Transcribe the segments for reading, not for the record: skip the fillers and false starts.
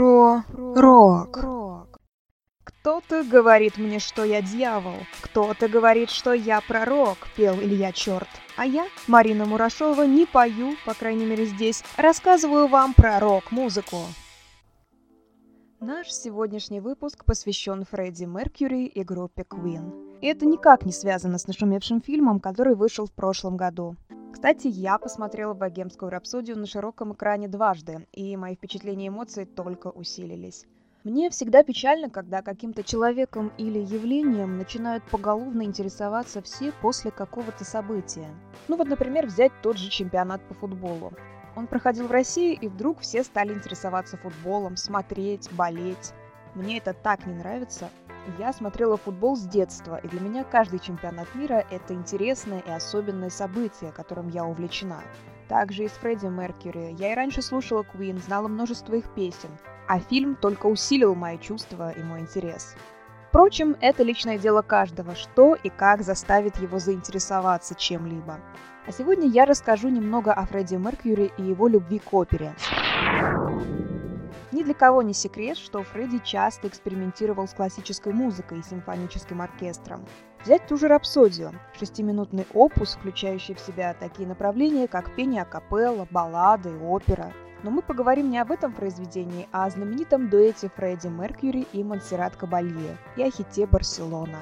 про рок. Кто-то говорит мне, что я дьявол, кто-то говорит, что я пророк, пел Илья Чёрт. А я, Марина Мурашова, не пою, по крайней мере здесь, рассказываю вам про рок-музыку. Наш сегодняшний выпуск посвящен Фредди Меркьюри и группе Queen. И это никак не связано с нашумевшим фильмом, который вышел в прошлом году. Кстати, я посмотрела «Богемскую рапсодию» на широком экране дважды, и мои впечатления и эмоции только усилились. Мне всегда печально, когда каким-то человеком или явлением начинают поголовно интересоваться все после какого-то события. Ну вот, например, взять тот же чемпионат по футболу. Он проходил в России, и вдруг все стали интересоваться футболом, смотреть, болеть. Мне это так не нравится. Я смотрела футбол с детства, и для меня каждый чемпионат мира – это интересное и особенное событие, которым я увлечена. Также и с Фредди Меркьюри. Я и раньше слушала Queen, знала множество их песен, а фильм только усилил мои чувства и мой интерес. Впрочем, это личное дело каждого, что и как заставит его заинтересоваться чем-либо. А сегодня я расскажу немного о Фредди Меркьюри и его любви к опере. Ни для кого не секрет, что Фредди часто экспериментировал с классической музыкой и симфоническим оркестром. Взять ту же рапсодию – шестиминутный опус, включающий в себя такие направления, как пение акапелла, баллады и опера. Но мы поговорим не об этом произведении, а о знаменитом дуэте Фредди Меркьюри и Монсеррат Кабалье и о хите «Барселона».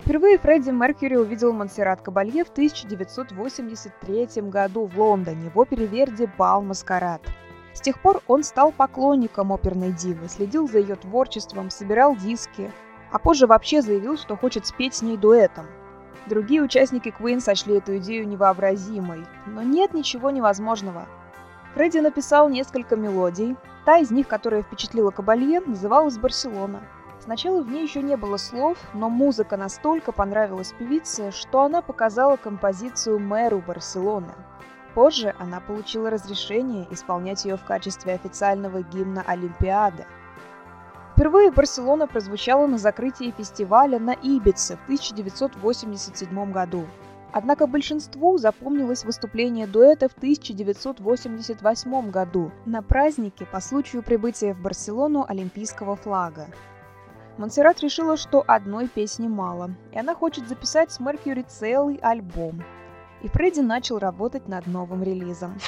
Впервые Фредди Меркьюри увидел Монсеррат Кабалье в 1983 году в Лондоне в опере «Верди Бал Маскарад». С тех пор он стал поклонником оперной дивы, следил за ее творчеством, собирал диски, а позже вообще заявил, что хочет спеть с ней дуэтом. Другие участники Queen сочли эту идею невообразимой, но нет ничего невозможного. Фредди написал несколько мелодий, та из них, которая впечатлила Кабалье, называлась «Барселона». Сначала в ней еще не было слов, но музыка настолько понравилась певице, что она показала композицию мэру Барселоны. Позже она получила разрешение исполнять ее в качестве официального гимна Олимпиады. Впервые «Барселона» прозвучала на закрытии фестиваля на Ибице в 1987 году. Однако большинству запомнилось выступление дуэта в 1988 году на празднике по случаю прибытия в Барселону олимпийского флага. Монсеррат решила, что одной песни мало, и она хочет записать с Меркьюри целый альбом. И Фредди начал работать над новым релизом.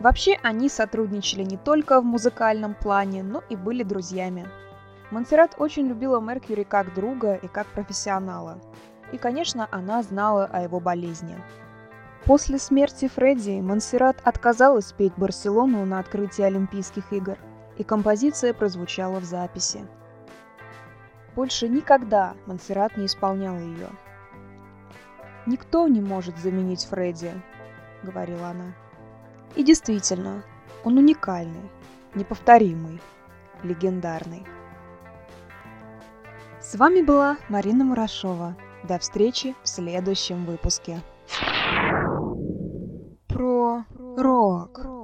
Вообще, они сотрудничали не только в музыкальном плане, но и были друзьями. Монсеррат очень любила Меркьюри как друга и как профессионала. И, конечно, она знала о его болезни. После смерти Фредди Монсеррат отказалась петь «Барселону» на открытии Олимпийских игр, и композиция прозвучала в записи. Больше никогда Монсеррат не исполняла ее. «Никто не может заменить Фредди», — говорила она. И действительно, он уникальный, неповторимый, легендарный. С вами была Марина Мурашова. До встречи в следующем выпуске. Про рок.